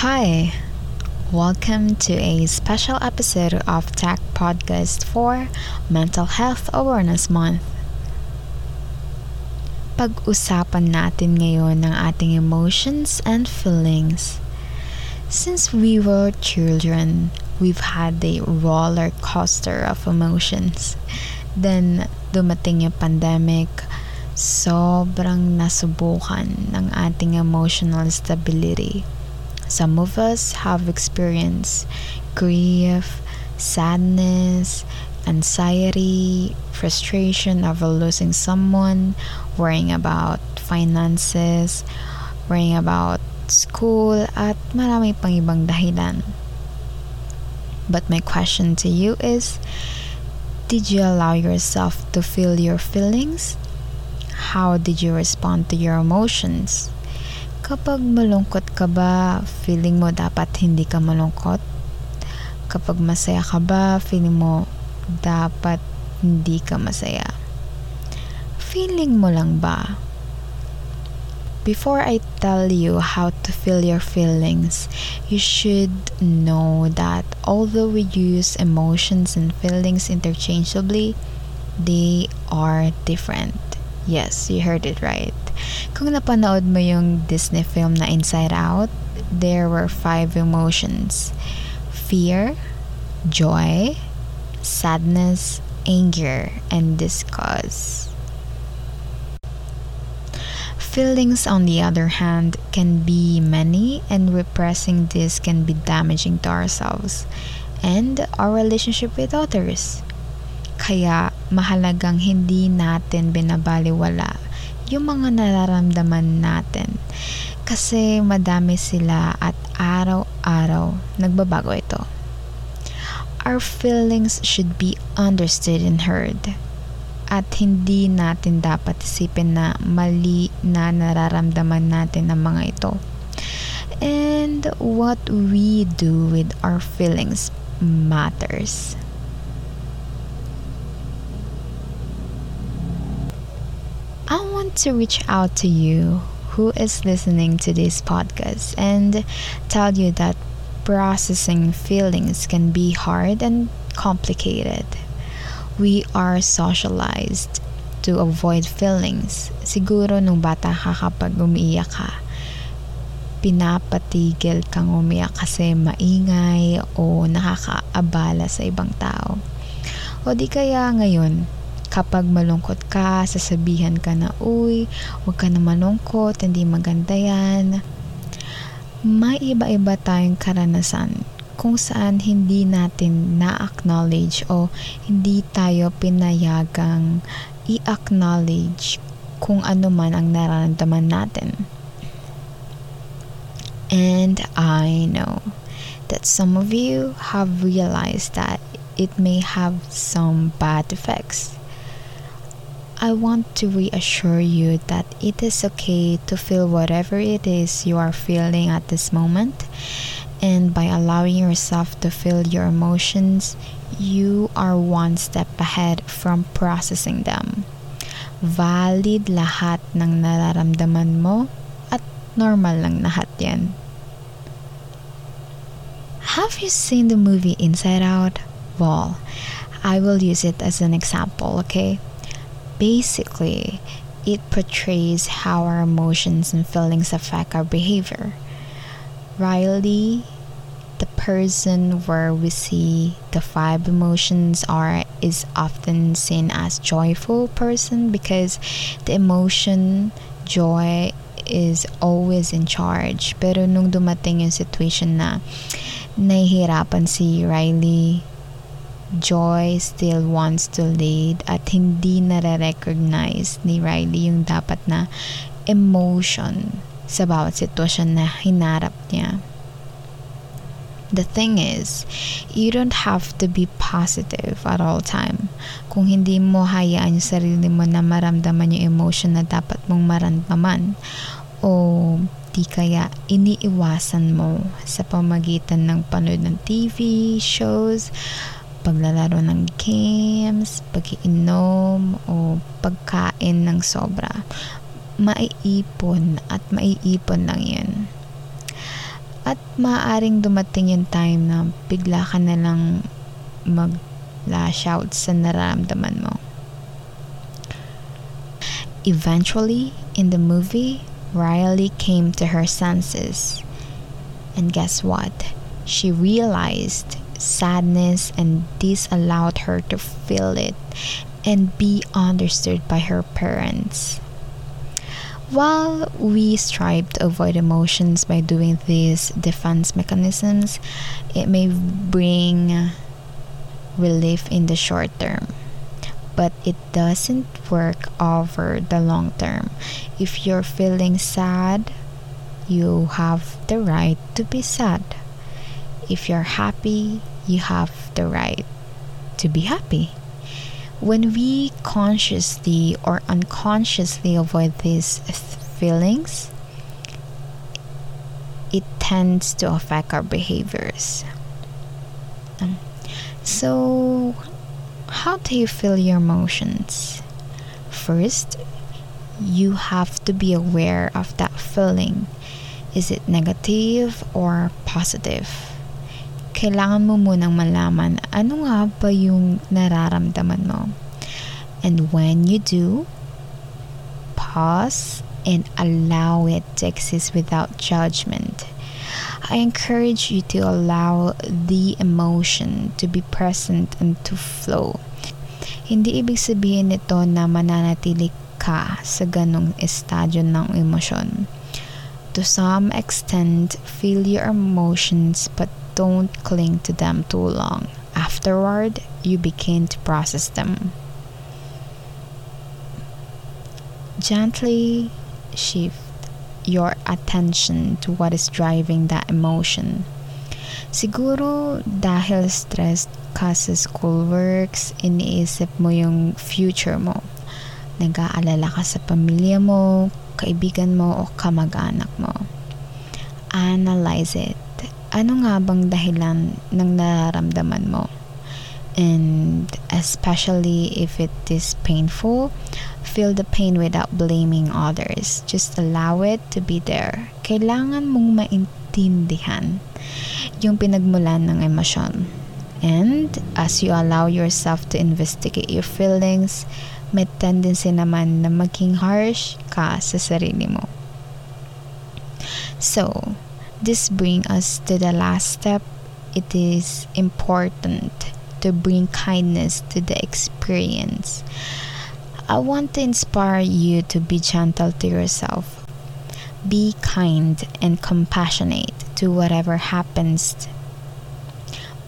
Hi! Welcome to a special episode of Tech Podcast for Mental Health Awareness Month. Pag-usapan natin ngayon ang ating emotions and feelings. Since we were children, we've had a roller coaster of emotions. Then, dumating yung pandemic, sobrang nasubukan ng ating emotional stability. Some of us have experienced grief, sadness, anxiety, frustration over losing someone, worrying about finances, worrying about school, at marami pang ibang dahilan. But my question to you is, did you allow yourself to feel your feelings? How did you respond to your emotions? Kapag malungkot ka ba, feeling mo dapat hindi ka malungkot? Kapag masaya ka ba, feeling mo dapat hindi ka masaya? Feeling mo lang ba? Before I tell you how to feel your feelings, you should know that although we use emotions and feelings interchangeably, they are different. Yes, you heard it right. Kung napanood mo yung Disney film na Inside Out, there were 5 emotions: fear, joy, sadness, anger, and disgust. Feelings, on the other hand, can be many, and repressing this can be damaging to ourselves and our relationship with others. Kaya mahalagang hindi natin binabaliwala yung mga nararamdaman natin kasi madami sila at araw-araw nagbabago ito. Our feelings should be understood and heard, at hindi natin dapat isipin na mali na nararamdaman natin ang mga ito. And what we do with our feelings matters. I want to reach out to you who is listening to this podcast and tell you that processing feelings can be hard and complicated. We are socialized to avoid feelings. Siguro nung bata ka, kapag umiiyak ka, pinapatigil kang umiyak kasi maingay o nakakaabala sa ibang tao. O di kaya ngayon, kapag malungkot ka, sasabihan ka na, uy, huwag ka na malungkot, hindi maganda yan. May iba-iba tayong karanasan kung saan hindi natin na-acknowledge o hindi tayo pinayagang i-acknowledge kung ano man ang nararamdaman natin. And I know that some of you have realized that it may have some bad effects. I want to reassure you that it is okay to feel whatever it is you are feeling at this moment, and by allowing yourself to feel your emotions, you are one step ahead from processing them. Valid lahat ng nararamdaman mo at normal lang lahat yan. Have you seen the movie Inside Out? Well, I will use it as an example, okay? Basically, it portrays how our emotions and feelings affect our behavior. Riley, the person where we see the 5 emotions is often seen as joyful person because the emotion, joy, is always in charge. Pero nung dumating yung situation na nahihirapan si Riley, joy still wants to lead at hindi nare-recognize ni Riley yung dapat na emotion sa bawat sitwasyon na hinarap niya. The thing is, you don't have to be positive at all time. Kung hindi mo hayaan yung sarili mo na maramdaman yung emotion na dapat mong maramdaman, o di kaya iniiwasan mo sa pamagitan ng panood ng TV shows, paglalaro ng games, pag-iinom, o pagkain ng sobra. Maiipon at maiipon lang yun. At maaaring dumating yung time na bigla ka na lang mag-lash out sa nararamdaman mo. Eventually, in the movie, Riley came to her senses. And guess what? She realized sadness, and this allowed her to feel it and be understood by her parents. While we strive to avoid emotions by doing these defense mechanisms, it may bring relief in the short term, but it doesn't work over the long term. If you're feeling sad, you have the right to be sad. If you're happy, you have the right to be happy. When we consciously or unconsciously avoid these feelings, it tends to affect our behaviors. So, how do you feel your emotions? First, you have to be aware of that feeling. Is it negative or positive? Kailangan mo munang malaman ano nga ba yung nararamdaman mo. And when you do, pause and allow it to exist without judgment. I encourage you to allow the emotion to be present and to flow. Hindi ibig sabihin nito na mananatili ka sa ganong estadyo ng emosyon. To some extent, feel your emotions but don't cling to them too long. Afterward, you begin to process them. Gently shift your attention to what is driving that emotion. Siguro dahil stressed ka sa schoolworks, iniisip mo yung future mo. Nag-aalala ka sa pamilya mo, kaibigan mo, o kamag-anak mo. Analyze it. Ano nga bang dahilan ng nararamdaman mo? And especially if it is painful, feel the pain without blaming others. Just allow it to be there. Kailangan mong maintindihan yung pinagmulan ng emosyon. And as you allow yourself to investigate your feelings, may tendency naman na maging harsh ka sa sarili mo. So, this brings us to the last step. It is important to bring kindness to the experience. I want to inspire you to be gentle to yourself. Be kind and compassionate to whatever happens.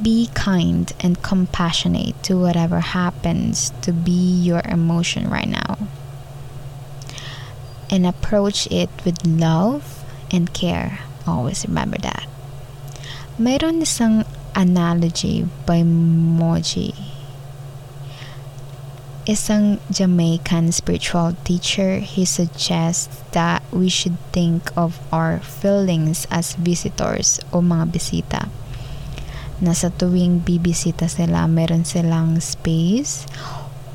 Be kind and compassionate to whatever happens to be your emotion right now. And approach it with love and care. Always remember that. Mayroon isang analogy by Moji, isang Jamaican spiritual teacher. He suggests that we should think of our feelings as visitors o mga bisita. Nasa tuwing bibisita sila, meron silang space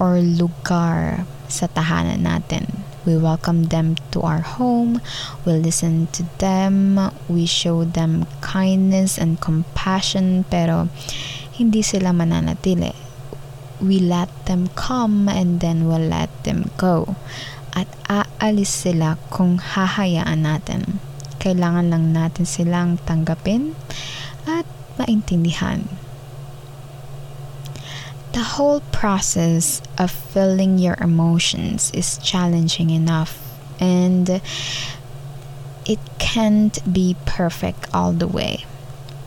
or lugar sa tahanan natin. We welcome them to our home, we listen to them, we show them kindness and compassion, pero hindi sila mananatili. We let them come and then we'll let them go. At aalis sila kung hahayaan natin. Kailangan lang natin silang tanggapin at maintindihan. The whole process of feeling your emotions is challenging enough, and it can't be perfect all the way.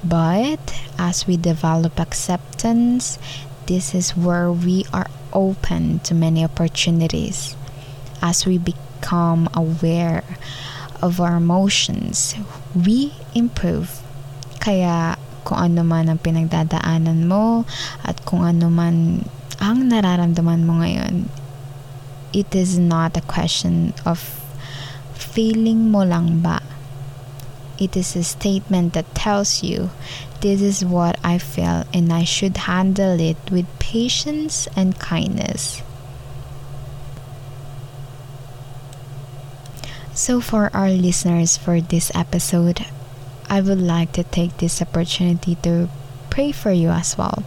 But as we develop acceptance, this is where we are open to many opportunities. As we become aware of our emotions, we improve. Kaya kung ano man ang pinagdadaanan mo at kung ano man ang nararamdaman mo ngayon, it is not a question of feeling mo lang ba. It is a statement that tells you, this is what I feel and I should handle it with patience and kindness. So for our listeners for this episode, I would like to take this opportunity to pray for you as well.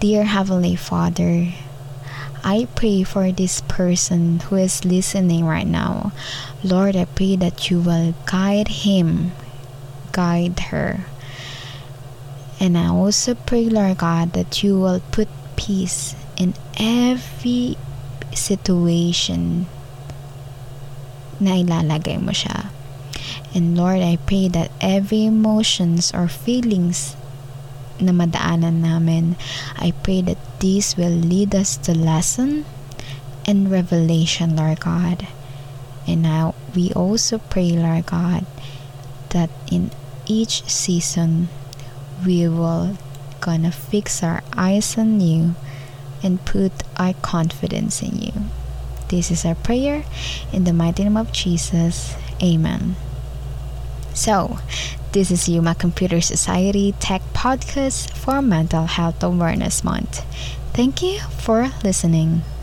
Dear Heavenly Father, I pray for this person who is listening right now. Lord, I pray that you will guide him, guide her. And I also pray, Lord God, that you will put peace in every situation na ilalagay mo siya. And Lord, I pray that every emotions or feelings na madaanan namin, I pray that this will lead us to lesson and revelation, Lord God. And now we also pray, Lord God, that in each season we will gonna fix our eyes on you and put our confidence in you. This is our prayer in the mighty name of Jesus. Amen. So, this is Yuma Computer Society Tech Podcast for Mental Health Awareness Month. Thank you for listening.